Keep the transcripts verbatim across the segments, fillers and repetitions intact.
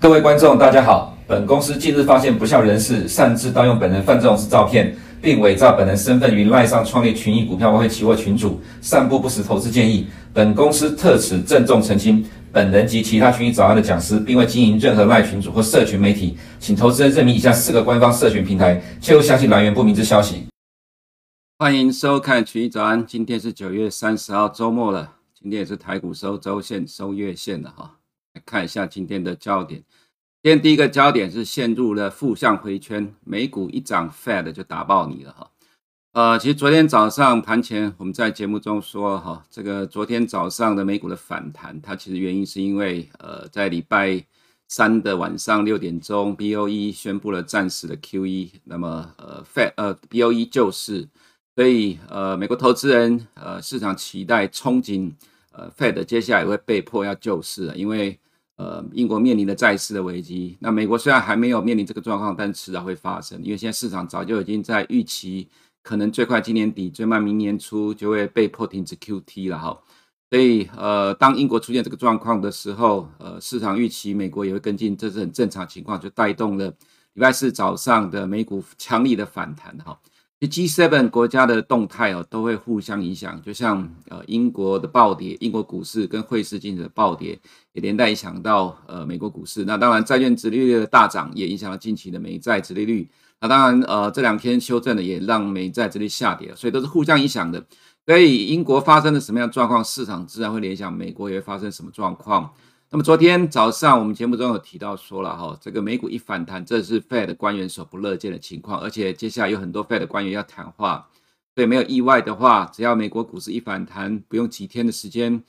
各位观众，大家好。本公司近日发现不肖人士擅自盗用本人犯罪之照片，并伪造本人身份于赖上创立群益股票外汇期货群组，散布不实投资建议。本公司特此郑重澄清，本人及其他群益早安的讲师，并未经营任何赖群组或社群媒体，请投资人认明以下四个官方社群平台，切勿相信来源不明之消息。欢迎收看群益早安，今天是九月三十号，周末了，今天也是台股收周线、收月线的哈。来看一下今天的焦点。今天第一个焦点是陷入了负向回圈，美股一涨 Fed 就打爆你了哈。呃，其实昨天早上盘前我们在节目中说哈，这个昨天早上的美股的反弹，它其实原因是因为呃，在礼拜三的晚上六点钟 ，B O E 宣布了暂时的 Q E， 那么呃 Fed 呃 B O E 救市，所以呃美国投资人呃市场期待憧憬。呃 ，Fed 接下来会被迫要救市了，因为呃，英国面临的债市的危机。那美国虽然还没有面临这个状况，但迟早会发生，因为现在市场早就已经在预期，可能最快今年底，最慢明年初就会被迫停止 Q T 了哈。所以呃，当英国出现这个状况的时候，呃，市场预期美国也会跟进，这是很正常情况，就带动了礼拜四早上的美股强力的反弹哈。G 七 国家的动态、哦、都会互相影响，就像、呃、英国的暴跌，英国股市跟汇市进行的暴跌也连带影响到、呃、美国股市。那当然债券殖利率的大涨也影响到近期的美债殖利率，那当然、呃、这两天修正的也让美债殖利率下跌，所以都是互相影响的。所以英国发生了什么样的状况，市场自然会联想美国也会发生什么状况。那么昨天早上我们节目中有提到说了哈，这个美股一反弹，这是 Fed 官员所不乐见的情况，而且接下来有很多 Fed 官员要谈话，所以没有意外的话，只要美国股市一反弹，不用几天的时间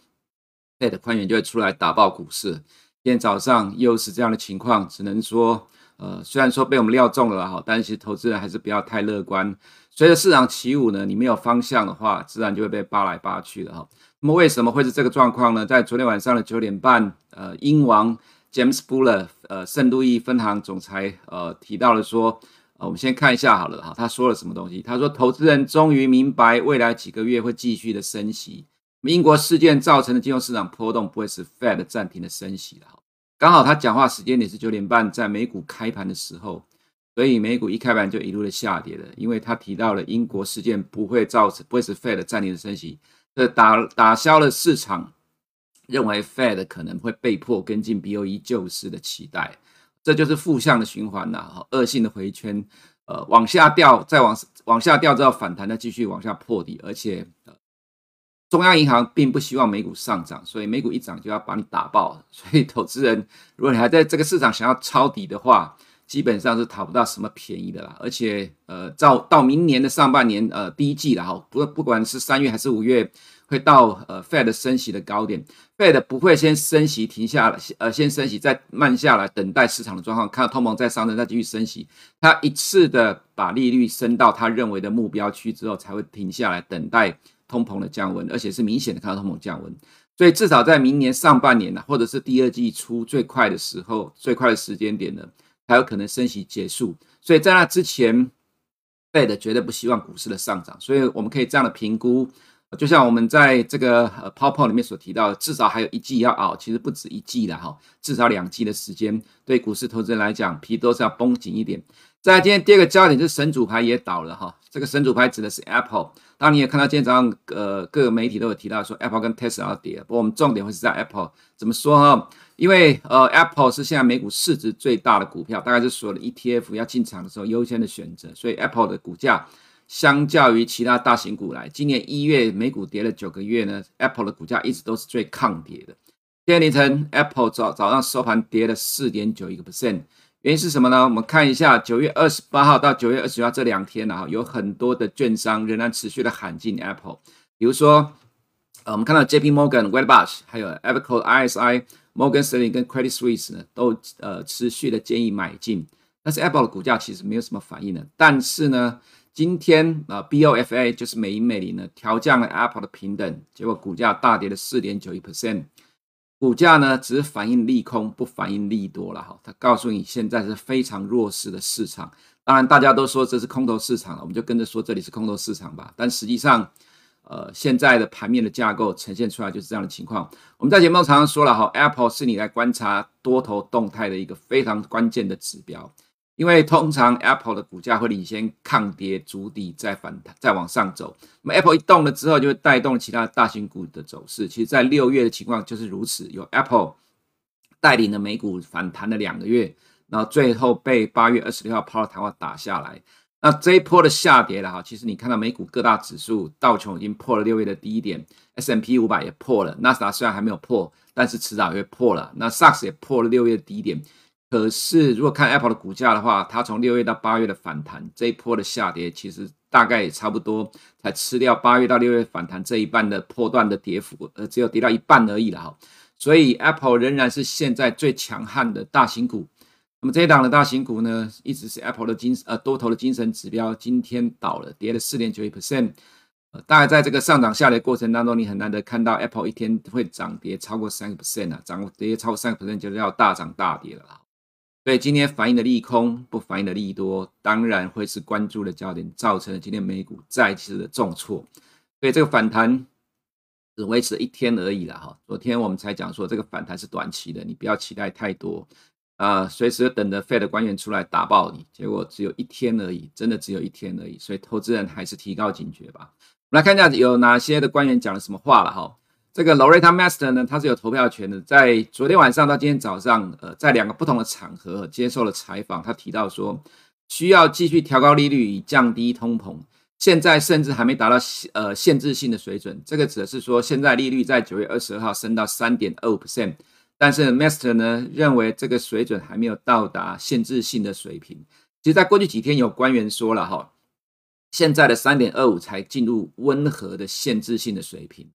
Fed 官员就会出来打爆股市。今天早上又是这样的情况，只能说呃，虽然说被我们料中了哈，但是其实投资人还是不要太乐观。随着市场起舞呢，你没有方向的话，自然就会被扒来扒去的哈。那么为什么会是这个状况呢？在昨天晚上的九点半，呃，英王 James Buller 呃，圣路易分行总裁呃提到了说、呃，我们先看一下好了哈，他说了什么东西？他说，投资人终于明白未来几个月会继续的升息，英国事件造成的金融市场波动不会使 Fed 暂停的升息了哈。刚好他讲话时间也是九点半，在美股开盘的时候，所以美股一开盘就一路的下跌了，因为他提到了英国事件不会造成不会使 Fed 暂停的升息。这 打, 打消了市场认为 Fed 可能会被迫跟进 B O E 救市的期待，这就是负向的循环、啊、恶性的回圈、呃、往下掉，再 往, 往下掉之后反弹，再继续往下破底，而且、呃、中央银行并不希望美股上涨，所以美股一涨就要把你打爆，所以投资人如果你还在这个市场想要抄底的话，基本上是讨不到什么便宜的啦，而且呃，到到明年的上半年呃第一季啦，哈，不不管是三月还是五月，会到呃 Fed 升息的高点 ，Fed 不会先升息停下来，呃，先升息再慢下来，等待市场的状况，看到通膨再上升再继续升息，他一次的把利率升到他认为的目标区之后，才会停下来等待通膨的降温，而且是明显的看到通膨降温。所以至少在明年上半年、啊、或者是第二季初最快的时候，最快的时间点呢。还有可能升息结束，所以在那之前 Fed 绝对不希望股市的上涨，所以我们可以这样的评估，就像我们在这个 PowerPoint 里面所提到的，至少还有一季要熬，其实不止一季啦，至少两季的时间，对股市投资人来讲皮都是要绷紧一点。在今天第二个焦点就是神主牌也倒了哈，这个神主牌指的是 Apple， 当然你也看到今天早上呃各个媒体都有提到说 Apple 跟 Tesla 要跌，不过我们重点会是在 Apple， 怎么说哈？因为呃 Apple 是现在美股市值最大的股票，大概是所有的 E T F 要进场的时候优先的选择，所以 Apple 的股价相较于其他大型股来，今年一月美股跌了九个月呢 ，Apple 的股价一直都是最抗跌的。今天凌晨 Apple 早早上收盘跌了 百分之四点九一，原因是什么呢？我们看一下九月二十八号到九月二十九号这两天、啊、有很多的券商仍然持续的喊进 Apple， 比如说、呃、我们看到 J P Morgan、Wedbush 还有 Apple、I S I、Morgan Stanley 跟 Credit Suisse 呢都、呃、持续的建议买进，但是 Apple 的股价其实没有什么反应的。但是呢，今天、呃、B O F A 就是美银美林呢调降了 Apple 的评等，结果股价大跌了 百分之四点九一，股价呢只是反映利空不反映利多了哈，它告诉你现在是非常弱势的市场，当然大家都说这是空头市场了，我们就跟着说这里是空头市场吧。但实际上呃，现在的盘面的架构呈现出来就是这样的情况。我们在节目常常说了哈 ，Apple 是你来观察多头动态的一个非常关键的指标，因为通常 Apple 的股价会领先抗跌筑底再反弹再往上走。那么 Apple 一动了之后，就会带动其他大型股的走势。其实，在六月的情况就是如此，有 Apple 带领的美股反弹了两个月，然后最后被八月二十六号鲍尔谈话打下来。那这一波的下跌了哈，其实你看到美股各大指数，道琼已经破了六月的低点 ，S and P 五百 也破了 ，NASDAQ 虽然还没有破，但是迟早也会破了。那 S O X 也破了六月的低点，可是如果看 Apple 的股价的话，它从六月到八月的反弹，这一波的下跌其实大概也差不多才吃掉八月到六月反弹这一半的破段的跌幅，呃，只有跌到一半而已了哈。所以 Apple 仍然是现在最强悍的大型股。那么这一档的大型股呢，一直是 Apple 的精呃多头的精神指标，今天倒了，跌了 百分之四点九一、呃、大概在这个上涨下跌的过程当中，你很难得看到 Apple 一天会涨跌超过 百分之三十、啊、涨跌超过 百分之三十 就要大涨大跌了。所以今天反映的利空不反映的利多，当然会是关注的焦点，造成了今天美股再次的重挫。所以这个反弹只维持了一天而已啦，昨天我们才讲说这个反弹是短期的，你不要期待太多，呃，随时等着 Fed 的官员出来打爆你，结果只有一天而已，真的只有一天而已，所以投资人还是提高警觉吧。我们来看一下有哪些的官员讲了什么话了哈。这个 Loretta Mester 呢，他是有投票权的，在昨天晚上到今天早上，呃，在两个不同的场合接受了采访，他提到说需要继续调高利率以降低通膨，现在甚至还没达到呃限制性的水准，这个指的是说现在利率在九月二十二号升到 百分之三点二五。但是 Master 呢认为这个水准还没有到达限制性的水平。其实在过去几天有官员说了哈，现在的 百分之三点二五 才进入温和的限制性的水平。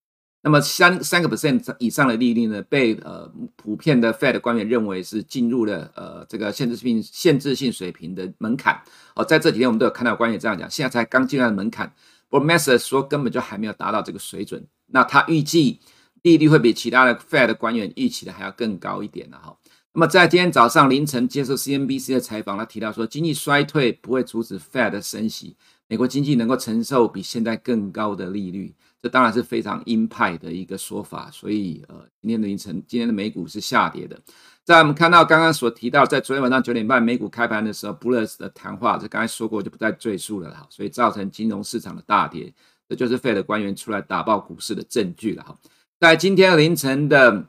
那么 百分之三 以上的利率呢被呃普遍的 Fed 官员认为是进入了呃这个限制性限制性水平的门槛。哦，在这几天我们都有看到官员这样讲，现在才刚进入门槛。不过 Master 说根本就还没有达到这个水准。那他预计利率会比其他的 Fed 官员预期的还要更高一点、啊、那么在今天早上凌晨接受 C N B C 的采访，他提到说经济衰退不会阻止 Fed 的升息，美国经济能够承受比现在更高的利率，这当然是非常鹰派的一个说法。所以、呃、今天的凌晨今天的美股是下跌的。在我们看到刚刚所提到在昨天晚上九点半美股开盘的时候 Buller 的谈话，这刚才说过就不再赘述了，所以造成金融市场的大跌，这就是 Fed 官员出来打爆股市的证据了。在今天凌晨的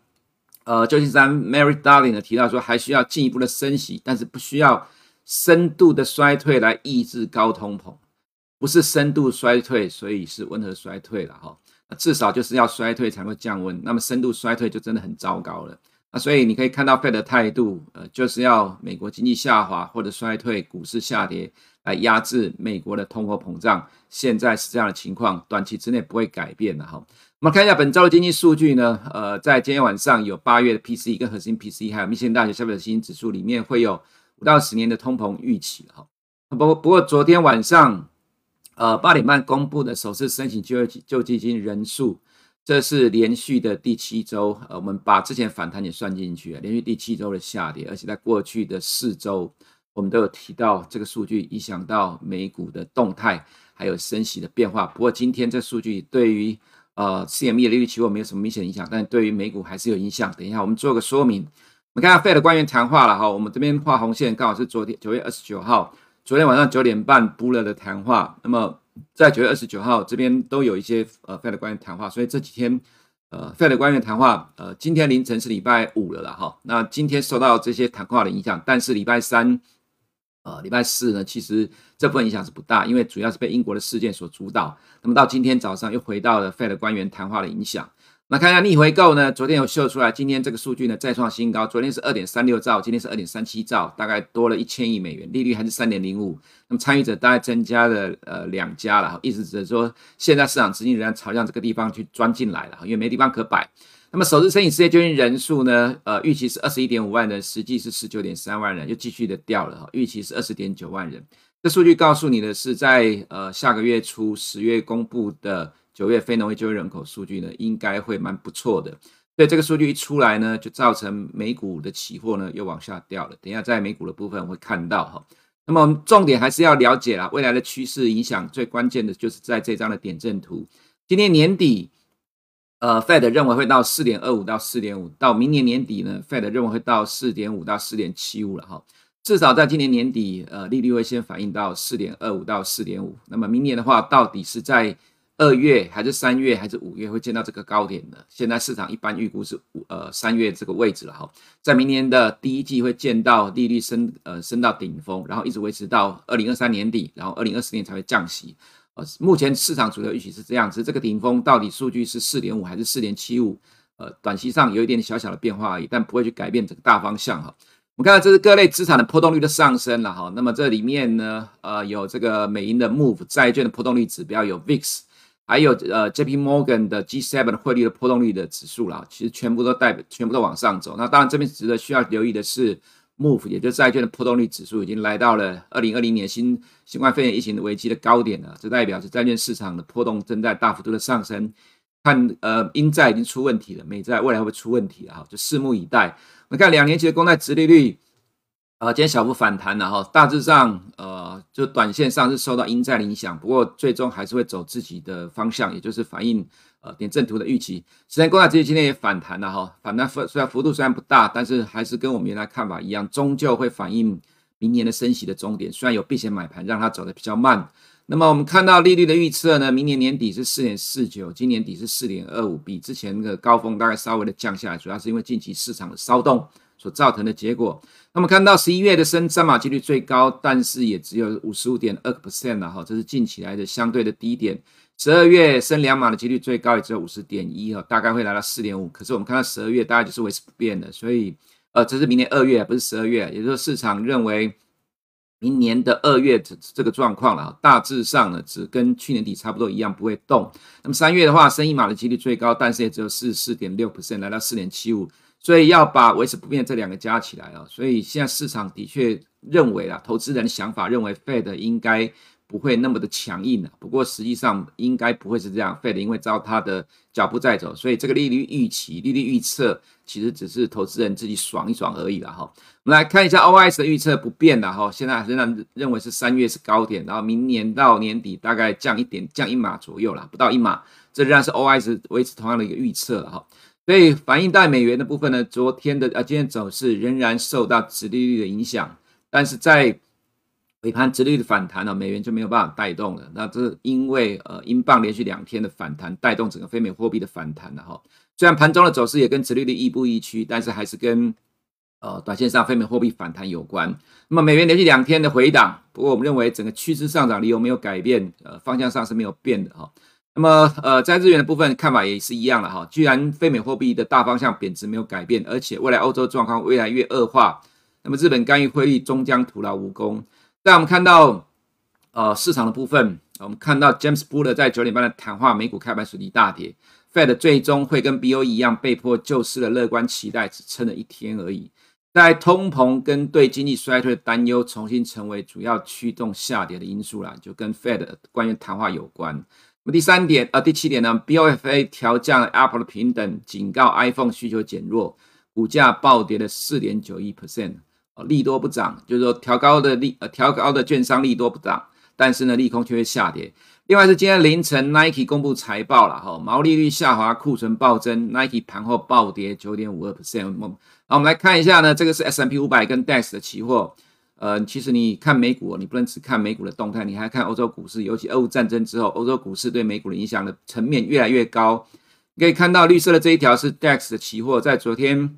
呃，旧金山 Mary Darling 呢提到说还需要进一步的升息，但是不需要深度的衰退来抑制高通膨，不是深度衰退，所以是温和衰退了哈、哦。至少就是要衰退才会降温，那么深度衰退就真的很糟糕了。那所以你可以看到 Fed 的态度，呃，就是要美国经济下滑或者衰退，股市下跌来压制美国的通货膨胀，现在是这样的情况，短期之内不会改变的哈。我们看一下本周的经济数据呢，呃，在今天晚上有八月的 P C E 跟核心 P C E， 还有密歇根大学消费者信心指数里面会有五到十年的通膨预期哈。不过昨天晚上，呃， 八点半公布的首次申请就业救济金人数，这是连续的第七周，呃，我们把之前反弹也算进去，连续第七周的下跌，而且在过去的四周，我们都有提到这个数据影响到美股的动态，还有升息的变化。不过今天这数据对于呃 C M E 的利率期货没有什么明显影响，但对于美股还是有影响。等一下我们做个说明。我们看到 Fed 的官员谈话了哈，我们这边画红线刚好是昨天九月二十九号，昨天晚上九点半 Buller 的谈话。那么在九月二十九号这边都有一些呃 Fed 的官员谈话，所以这几天呃 Fed 的官员谈话，呃今天凌晨是礼拜五了啦哈。那今天受到这些谈话的影响，但是礼拜三呃，礼拜四呢，其实这部分影响是不大，因为主要是被英国的事件所主导。那么到今天早上又回到了 Fed 官员谈话的影响。那看一下逆回购呢，昨天有秀出来，今天这个数据呢再创新高，昨天是 二点三六兆，今天是 二点三七兆，大概多了一千亿美元，利率还是 三点零五。 那么参与者大概增加了呃两家了，意思是说现在市场资金仍然朝向这个地方去钻进来了，因为没地方可摆。那么首次申请失业救济金人数呢？呃，预期是 二十一点五万人，实际是 十九点三万人，又继续的掉了，预期是 二十点九万人。这数据告诉你的是在呃下个月初十月公布的九月非农业就业人口数据呢，应该会蛮不错的。所以这个数据一出来呢，就造成美股的期货呢又往下掉了。等一下在美股的部分会看到哈。那么重点还是要了解啦，未来的趋势影响最关键的就是在这张的点阵图。今年年底呃 Fed 认为会到 四点二五 到 四点五， 到明年年底呢 Fed 认为会到 四点五 到 四点七五 了哈。至少在今年年底呃利率会先反映到 四点二五 到 四点五， 那么明年的话到底是在二月还是三月还是五月会见到这个高点呢？现在市场一般预估是呃三月这个位置了哈。在明年的第一季会见到利率升呃升到顶峰，然后一直维持到二零二三年底，然后二零二四年才会降息。呃、目前市场主流预期是这样子，这个顶峰到底数据是 四点五 还是 四点七五， 呃，短期上有一点小小的变化而已，但不会去改变整个大方向哈。我们看到这是各类资产的波动率的上升了哈。那么这里面呢，呃，有这个美银的 M O V E 债券的波动率指标，有 V I X， 还有呃 J P Morgan 的 G 七 汇率的波动率的指数啦，其实全部都代表全部都往上走。那当然这边值得需要留意的是， M O V E 也就是债券的波动率指数已经来到了二零二零年新新冠肺炎疫情的危机的高点了，这代表是债券市场的波动正在大幅度的上升。看呃英债已经出问题了，美债未来会不会出问题啊？就拭目以待。我们看两年期的公债殖利率，呃，今天小幅反弹了哈，大致上呃就短线上是受到英债的影响，不过最终还是会走自己的方向，也就是反映呃点阵图的预期。十年公债殖利率今天也反弹了哈，反弹虽然幅度虽然不大，但是还是跟我们原来看法一样，终究会反映明年的升息的终点。虽然有避险买盘让它走得比较慢。那么我们看到利率的预测呢，明年年底是 四点四九， 今年底是 四点二五， 比之前的高峰大概稍微的降下来，主要是因为近期市场的骚动所造成的结果。那么看到十一月的升三码几率最高，但是也只有 百分之五十五点二 了哈，这是近期来的相对的低点。十二月升两码的几率最高也只有 百分之五十点一， 大概会来到 四点五， 可是我们看到十二月大概就是维持不变的，所以呃，这是明年二月不是十二月，也就是市场认为明年的二月这个状况啦，大致上呢只跟去年底差不多一样，不会动。那么三月的话升一码的几率最高，但是也只有 百分之四十四点六 来到 四点七五， 所以要把维持不变这两个加起来啊。所以现在市场的确认为啦，投资人的想法认为 Fed 应该不会那么的强硬啦，不过实际上应该不会是这样， Fed 因为照他的脚步在走，所以这个利率预期利率预测其实只是投资人自己爽一爽而已啦哈。我们来看一下 O I S 的预测不变啦哈，现在仍然认为是三月是高点，然后明年到年底大概降一点降一码左右啦，不到一码，这仍然是 O I S 维持同样的一个预测啦哈。所以反映在美元的部分呢，昨天的啊今天走势仍然受到殖利率的影响，但是在尾盘殖利率的反弹、啊、美元就没有办法带动了，那这是因为呃英镑连续两天的反弹带动整个非美货币的反弹了哈。虽然盘中的走势也跟殖利率亦步亦趋，但是还是跟呃短线上非美货币反弹有关。那么美元连续两天的回档，不过我们认为整个趋势上涨理由没有改变，呃方向上是没有变的哈。那么呃在日元的部分看法也是一样了哈，居然非美货币的大方向贬值没有改变，而且未来欧洲状况越来越恶化，那么日本干预汇率终将徒劳无功。在我们看到呃市场的部分，我们看到 James Buller 在九点半的谈话，美股开盘随即大跌， Fed 最终会跟 B O E 一样被迫救市的乐观期待只撑了一天而已。在通膨跟对经济衰退的担忧重新成为主要驱动下跌的因素啦，就跟 Fed 官员谈话有关。那么第三点呃第七点呢， B O F A 调降 Apple 的评等，警告 iPhone 需求减弱，股价暴跌了 百分之四点九一，利多不涨，就是说调高的利呃调高的券商利多不涨，但是呢利空却会下跌。另外是今天凌晨 Nike 公布财报啦齁，毛利率下滑，库存暴增， Nike 盘后暴跌 百分之九点五二。 好，我们来看一下呢，这个是 S and P 五百 跟 D A X 的期货。呃其实你看美股，你不能只看美股的动态，你还看欧洲股市，尤其俄乌战争之后欧洲股市对美股的影响的层面越来越高。你可以看到绿色的这一条是 D A X 的期货，在昨天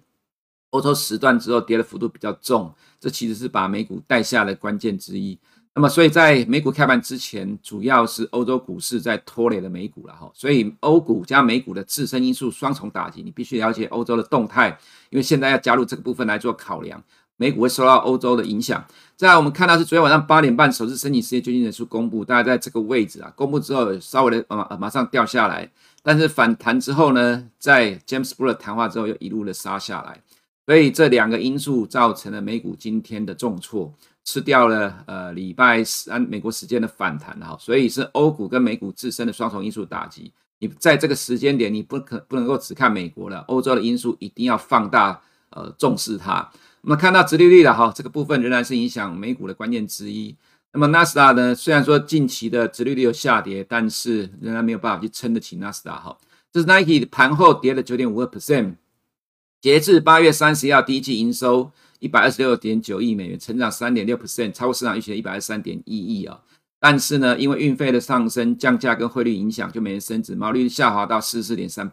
欧洲时段之后跌的幅度比较重，这其实是把美股带下的关键之一。那么所以在美股开盘之前，主要是欧洲股市在拖累了美股了哈，所以欧股加美股的自身因素双重打击，你必须了解欧洲的动态，因为现在要加入这个部分来做考量，美股会受到欧洲的影响。再来我们看到是昨天晚上八点半首次申请失业救济人数公布，大概在这个位置啊，公布之后稍微的、呃、马上掉下来，但是反弹之后呢，在 James Buller 谈话之后又一路的杀下来。所以这两个因素造成了美股今天的重挫，吃掉了呃礼拜三美国时间的反弹哈，所以是欧股跟美股自身的双重因素打击。你在这个时间点，你不可不能够只看美国了，欧洲的因素一定要放大呃重视它。我们看到殖利率了哈，这个部分仍然是影响美股的关键之一。那么 NASDAQ 呢，虽然说近期的殖利率有下跌，但是仍然没有办法去撑得起 NASDAQ 哈。这是 Nike 盘后跌了 百分之九点五二， 截至八月三十一号第一季营收 一百二十六点九亿美元，成长 百分之三点六， 超过市场预期的 一百二十三点一亿啊、哦。但是呢，因为运费的上升、降价跟汇率影响，就美元升值，毛利率下滑到 百分之四十四点三，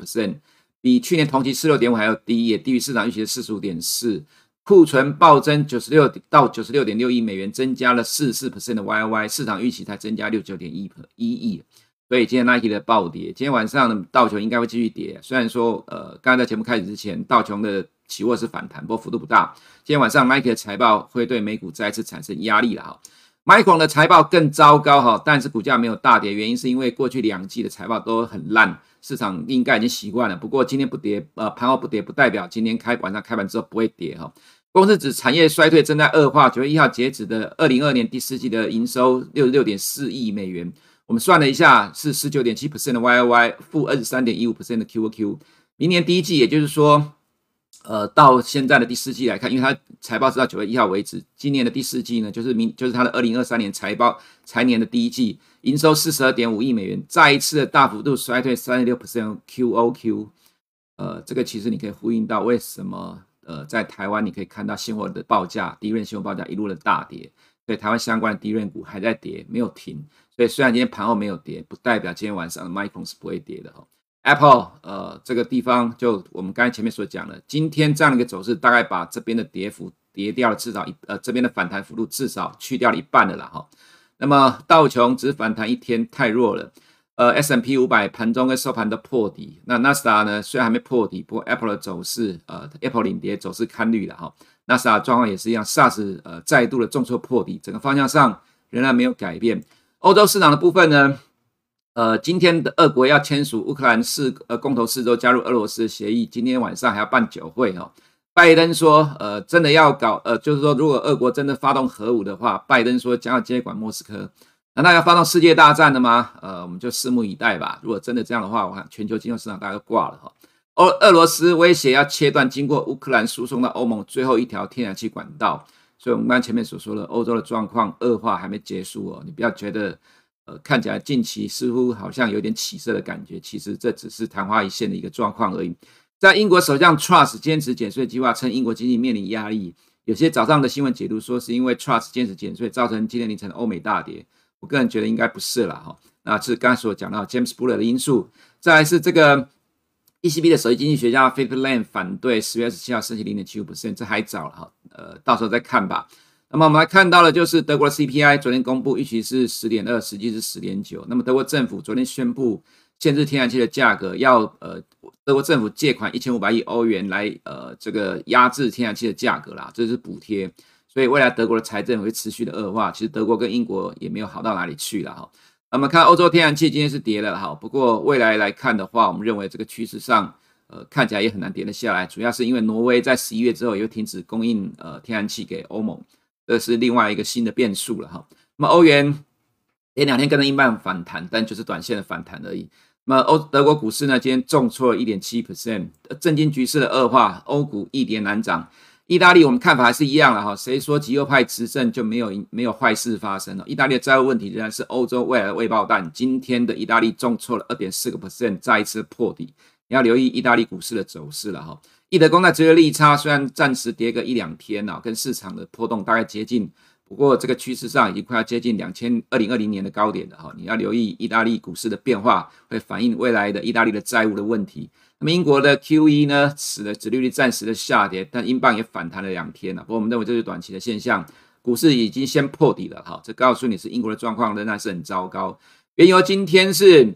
比去年同期 百分之四十六点五 还要低，也低于市场预期的 百分之四十五点四。 库存暴增96到 96.6 亿美元，增加了 百分之四十四 的 Y O Y， 市场预期才增加 六十九点一亿。所以今天 Nike 的暴跌，今天晚上呢道琼应该会继续跌，虽然说呃，刚才在节目开始之前道琼的期货是反弹，不过幅度不大。今天晚上 Nike 的财报会对美股再次产生压力了。Micron 的财报更糟糕，但是股价没有大跌，原因是因为过去两季的财报都很烂，市场应该已经习惯了。不过今天不跌，呃，盘后不跌不代表今天开晚上开盘之后不会跌。公司指产业衰退正在恶化，九月一号截止的二零二二年第四季的营收 六十六点四亿美元，我们算了一下是 百分之十九点七 的 Y O Y， 负 百分之二十三点一五 的 Q O Q。 明年第一季，也就是说呃，到现在的第四季来看，因为它财报是到九月一号为止，今年的第四季呢，就是明就是它的二零二三年财报财年的第一季，营收 四十二点五亿美元，再一次的大幅度衰退 百分之三十六 Q O Q。 呃，这个其实你可以呼应到为什么呃，在台湾你可以看到现货的报价，低润现货报价一路的大跌，所以台湾相关的低润股还在跌，没有停。所以虽然今天盘后没有跌，不代表今天晚上的 Micron 是不会跌的哦。Apple 呃，这个地方就我们刚才前面所讲的，今天这样的一个走势大概把这边的跌幅跌掉了至少一呃这边的反弹幅度至少去掉了一半了啦哈、哦。那么道琼只反弹一天太弱了，呃 S and P 五百 盘中跟收盘都破底，那 NASDAQ 呢虽然还没破底，不过 Apple 的走势呃 Apple 领跌走势看绿了哈、哦。NASDAQ 状况也是一样 ，SARS 呃再度的重挫破底，整个方向上仍然没有改变。欧洲市场的部分呢？呃，今天的俄国要签署乌克兰四呃公投四周加入俄罗斯的协议，今天晚上还要办酒会哦。拜登说，呃，真的要搞，呃，就是说，如果俄国真的发动核武的话，拜登说将要接管莫斯科。难道要发动世界大战的吗？呃，我们就拭目以待吧。如果真的这样的话，我看全球金融市场大概都挂了哈、哦。俄罗斯威胁要切断经过乌克兰输送到欧盟最后一条天然气管道，所以我们刚才前面所说的欧洲的状况恶化还没结束哦，你不要觉得。呃，看起来近期似乎好像有点起色的感觉，其实这只是昙花一现的一个状况而已。在英国首相 Truss 坚持减税计划，称英国经济面临压力。有些早上的新闻解读说，是因为 Truss 坚持减税，造成今天凌晨的欧美大跌。我个人觉得应该不是啦哈、哦。那是刚才所讲到 James Buller 的因素，再来是这个 E C B 的首席经济学家 Philip Lam 反对十月二十七号升息 百分之零点七五， 这还早了哈、哦，呃，到时候再看吧。那么我们来看到的就是德国的 C P I 昨天公布，预期是 十点二， 实际是 十点九。 那么德国政府昨天宣布限制天然气的价格，要呃德国政府借款一千五百亿欧元来呃这个压制天然气的价格啦，这是补贴。所以未来德国的财政会持续的恶化，其实德国跟英国也没有好到哪里去啦哈。那么看欧洲天然气今天是跌了哈，不过未来来看的话，我们认为这个趋势上呃，看起来也很难跌得下来，主要是因为挪威在十一月之后又停止供应呃天然气给欧盟。这是另外一个新的变数了哈。那么欧元连两天跟着英镑反弹，但就是短线的反弹而已。那么欧德国股市呢，今天重挫了 百分之一点七， 震惊局势的恶化，欧股一跌难涨。意大利我们看法还是一样了哈，谁说极右派执政就没有没有坏事发生了？意大利的债务问题仍然是欧洲未来的未爆弹。今天的意大利重挫了 百分之二点四， 再一次破底。你要留意意大利股市的走势了哈。意德公债殖利率利差虽然暂时跌个一两天啊，跟市场的波动大概接近，不过这个趋势上已经快要接近二零二零年的高点了哈。你要留意意大利股市的变化，会反映未来的意大利的债务的问题。那么英国的 Q E 呢，使得殖利率暂时的下跌，但英镑也反弹了两天啊。不过我们认为这是短期的现象，股市已经先破底了哈。这告诉你是英国的状况仍然是很糟糕。原油今天是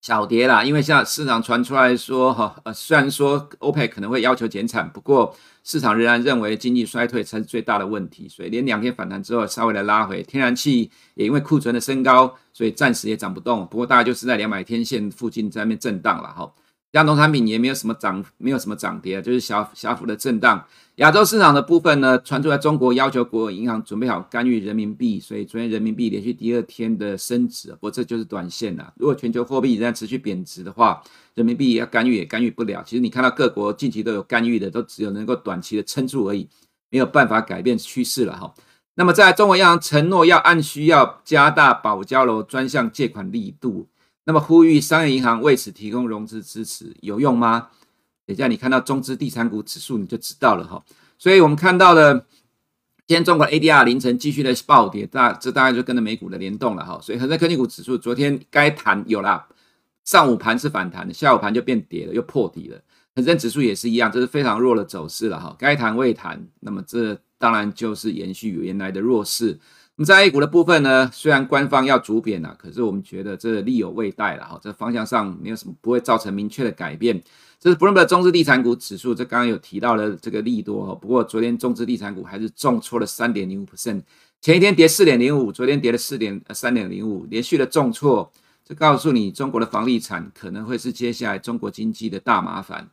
小跌啦，因为现在市场传出来说哈，呃，虽然说 OPEC 可能会要求减产，不过市场仍然认为经济衰退才是最大的问题，所以连两天反弹之后稍微的拉回。天然气也因为库存的升高，所以暂时也涨不动，不过大概就是在两百天线附近在那边震荡了哈。像农产品也没有什么涨，没有什么涨跌，就是小小幅的震荡。亚洲市场的部分呢，传出来中国要求国有银行准备好干预人民币，所以昨天人民币连续第二天的升值，不过这就是短线啦。如果全球货币仍然持续贬值的话，人民币要干预也干预不了。其实你看到各国近期都有干预的，都只有能够短期的撑住而已。没有办法改变趋势了哈。那么在中国央行承诺要按需要加大保交楼专项借款力度，那么呼吁商业银行为此提供融资支持，有用吗？等一下你看到中资地产股指数你就知道了哈。所以我们看到了今天中国 A D R 凌晨继续的暴跌，大这大概就跟着美股的联动了哈，所以恒生科技股指数昨天该弹有啦，上午盘是反弹的，下午盘就变跌了，又破底了。恒生指数也是一样，这是非常弱的走势了哈，该弹未弹，那么这当然就是延续原来的弱势。那么在 A 股的部分呢，虽然官方要主贬啦，可是我们觉得这力有未逮了哈，这方向上没有什么不会造成明确的改变。这是不论的中资地产股指数，这刚刚有提到了这个利多，不过昨天中资地产股还是重挫了 百分之三点零五， 前一天跌 百分之四点零五， 昨天跌了 百分之三点零五， 连续的重挫，这告诉你中国的房地产可能会是接下来中国经济的大麻烦，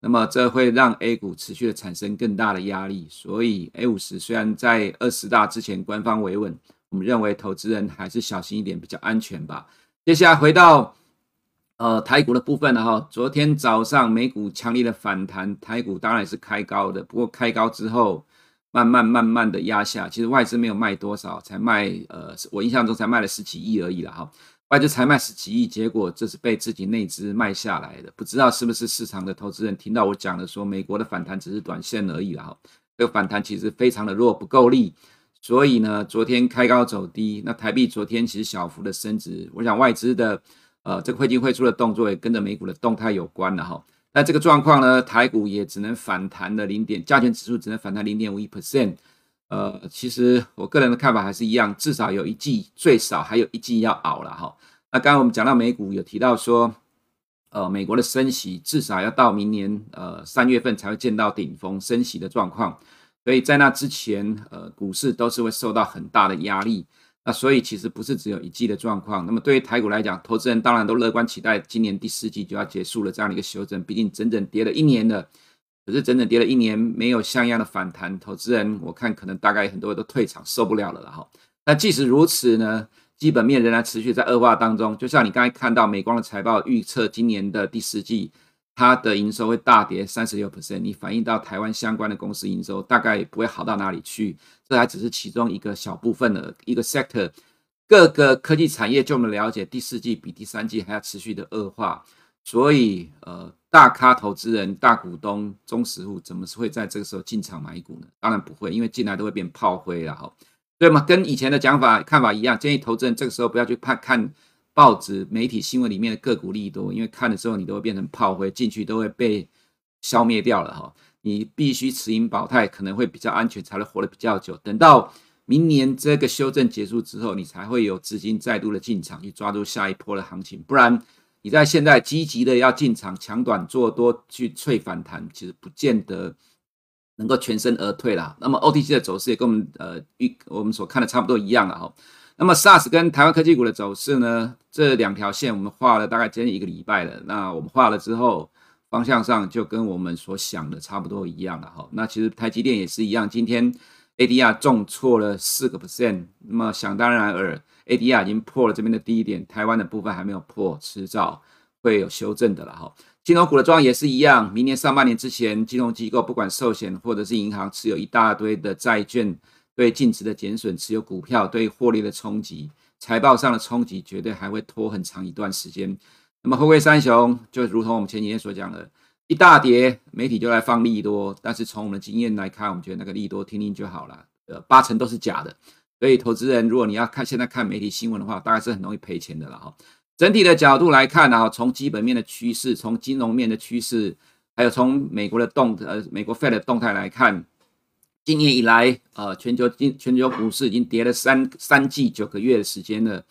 那么这会让 A 股持续的产生更大的压力，所以 A 五十 虽然在二十大之前官方维稳，我们认为投资人还是小心一点比较安全吧。接下来回到呃，台股的部分哈，昨天早上美股强力的反弹，台股当然是开高的，不过开高之后慢慢慢慢的压下，其实外资没有卖多少，才卖呃，我印象中才卖了十几亿而已了哈，外资才卖十几亿，结果这是被自己内资卖下来的，不知道是不是市场的投资人听到我讲的说美国的反弹只是短线而已了哈，这个反弹其实非常的弱，不够力。所以呢，昨天开高走低，那台币昨天其实小幅的升值，我想外资的呃，这个汇进汇出的动作也跟着美股的动态有关了哈。那这个状况呢，台股也只能反弹的零点，加权指数只能反弹 百分之零点五一。呃，其实我个人的看法还是一样，至少有一季，最少还有一季要熬了哈。那刚刚我们讲到美股有提到说，呃，美国的升息至少要到明年呃三月份才会见到顶峰升息的状况，所以在那之前，呃，股市都是会受到很大的压力。那所以其实不是只有一季的状况，那么对于台股来讲，投资人当然都乐观期待今年第四季就要结束了这样的一个修正，毕竟整整跌了一年了，可是整整跌了一年没有像样的反弹，投资人我看可能大概很多人都退场受不了了啦。那即使如此呢，基本面仍然持续在恶化当中，就像你刚才看到美光的财报预测今年的第四季它的营收会大跌 百分之三十六， 你反映到台湾相关的公司营收大概也不会好到哪里去，这还只是其中一个小部分的一个 sector， 各个科技产业就我们了解第四季比第三季还要持续的恶化，所以呃，大咖投资人大股东中实户怎么会在这个时候进场买股呢？当然不会，因为进来都会变炮灰了哈。对嘛，跟以前的讲法看法一样，建议投资人这个时候不要去怕看报纸媒体新闻里面的个股利多，因为看的时候你都会变成炮灰，进去都会被消灭掉了哈。你必须持盈保泰，可能会比较安全，才会活得比较久。等到明年这个修正结束之后，你才会有资金再度的进场去抓住下一波的行情。不然你在现在积极的要进场抢短做多去萃反弹，其实不见得能够全身而退啦。那么 O T C 的走势也跟我们呃我们所看的差不多一样了哈。那么 SARS 跟台湾科技股的走势呢，这两条线我们画了大概接近一个礼拜了，那我们画了之后方向上就跟我们所想的差不多一样了。那其实台积电也是一样，今天 A D R 重挫了 百分之四， 那么想当然而 A D R 已经破了这边的低点，台湾的部分还没有破，迟早会有修正的了。金融股的状况也是一样，明年上半年之前金融机构不管寿险或者是银行持有一大堆的债券，对净值的减损，持有股票对获利的冲击，财报上的冲击绝对还会拖很长一段时间。那么货柜三雄就如同我们前几天所讲的，一大跌媒体就来放利多，但是从我们的经验来看，我们觉得那个利多听听就好了，呃，八成都是假的，所以投资人如果你要看现在看媒体新闻的话，大概是很容易赔钱的啦。整体的角度来看啊，从基本面的趋势，从金融面的趋势，还有从美国的动呃美国 Fed 的动态来看，今年以来，呃，全球全球股市已经跌了三三季九个月的时间了。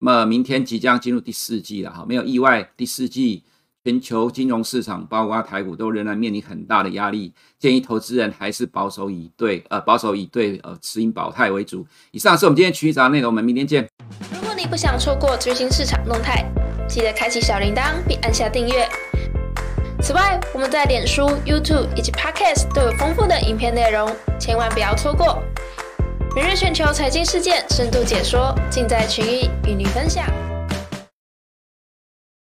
那么明天即将进入第四季了，没有意外，第四季全球金融市场，包括台股，都仍然面临很大的压力。建议投资人还是保守以对，呃，保守以对，呃，持盈保泰为主。以上是我们今天趋势的内容，我们明天见。如果你不想错过最新市场动态，记得开启小铃铛并按下订阅。此外，我们在脸书、YouTube 以及 Podcast 都有丰富的影片内容，千万不要错过。每日全球财经事件深度解说，尽在群益与您分享。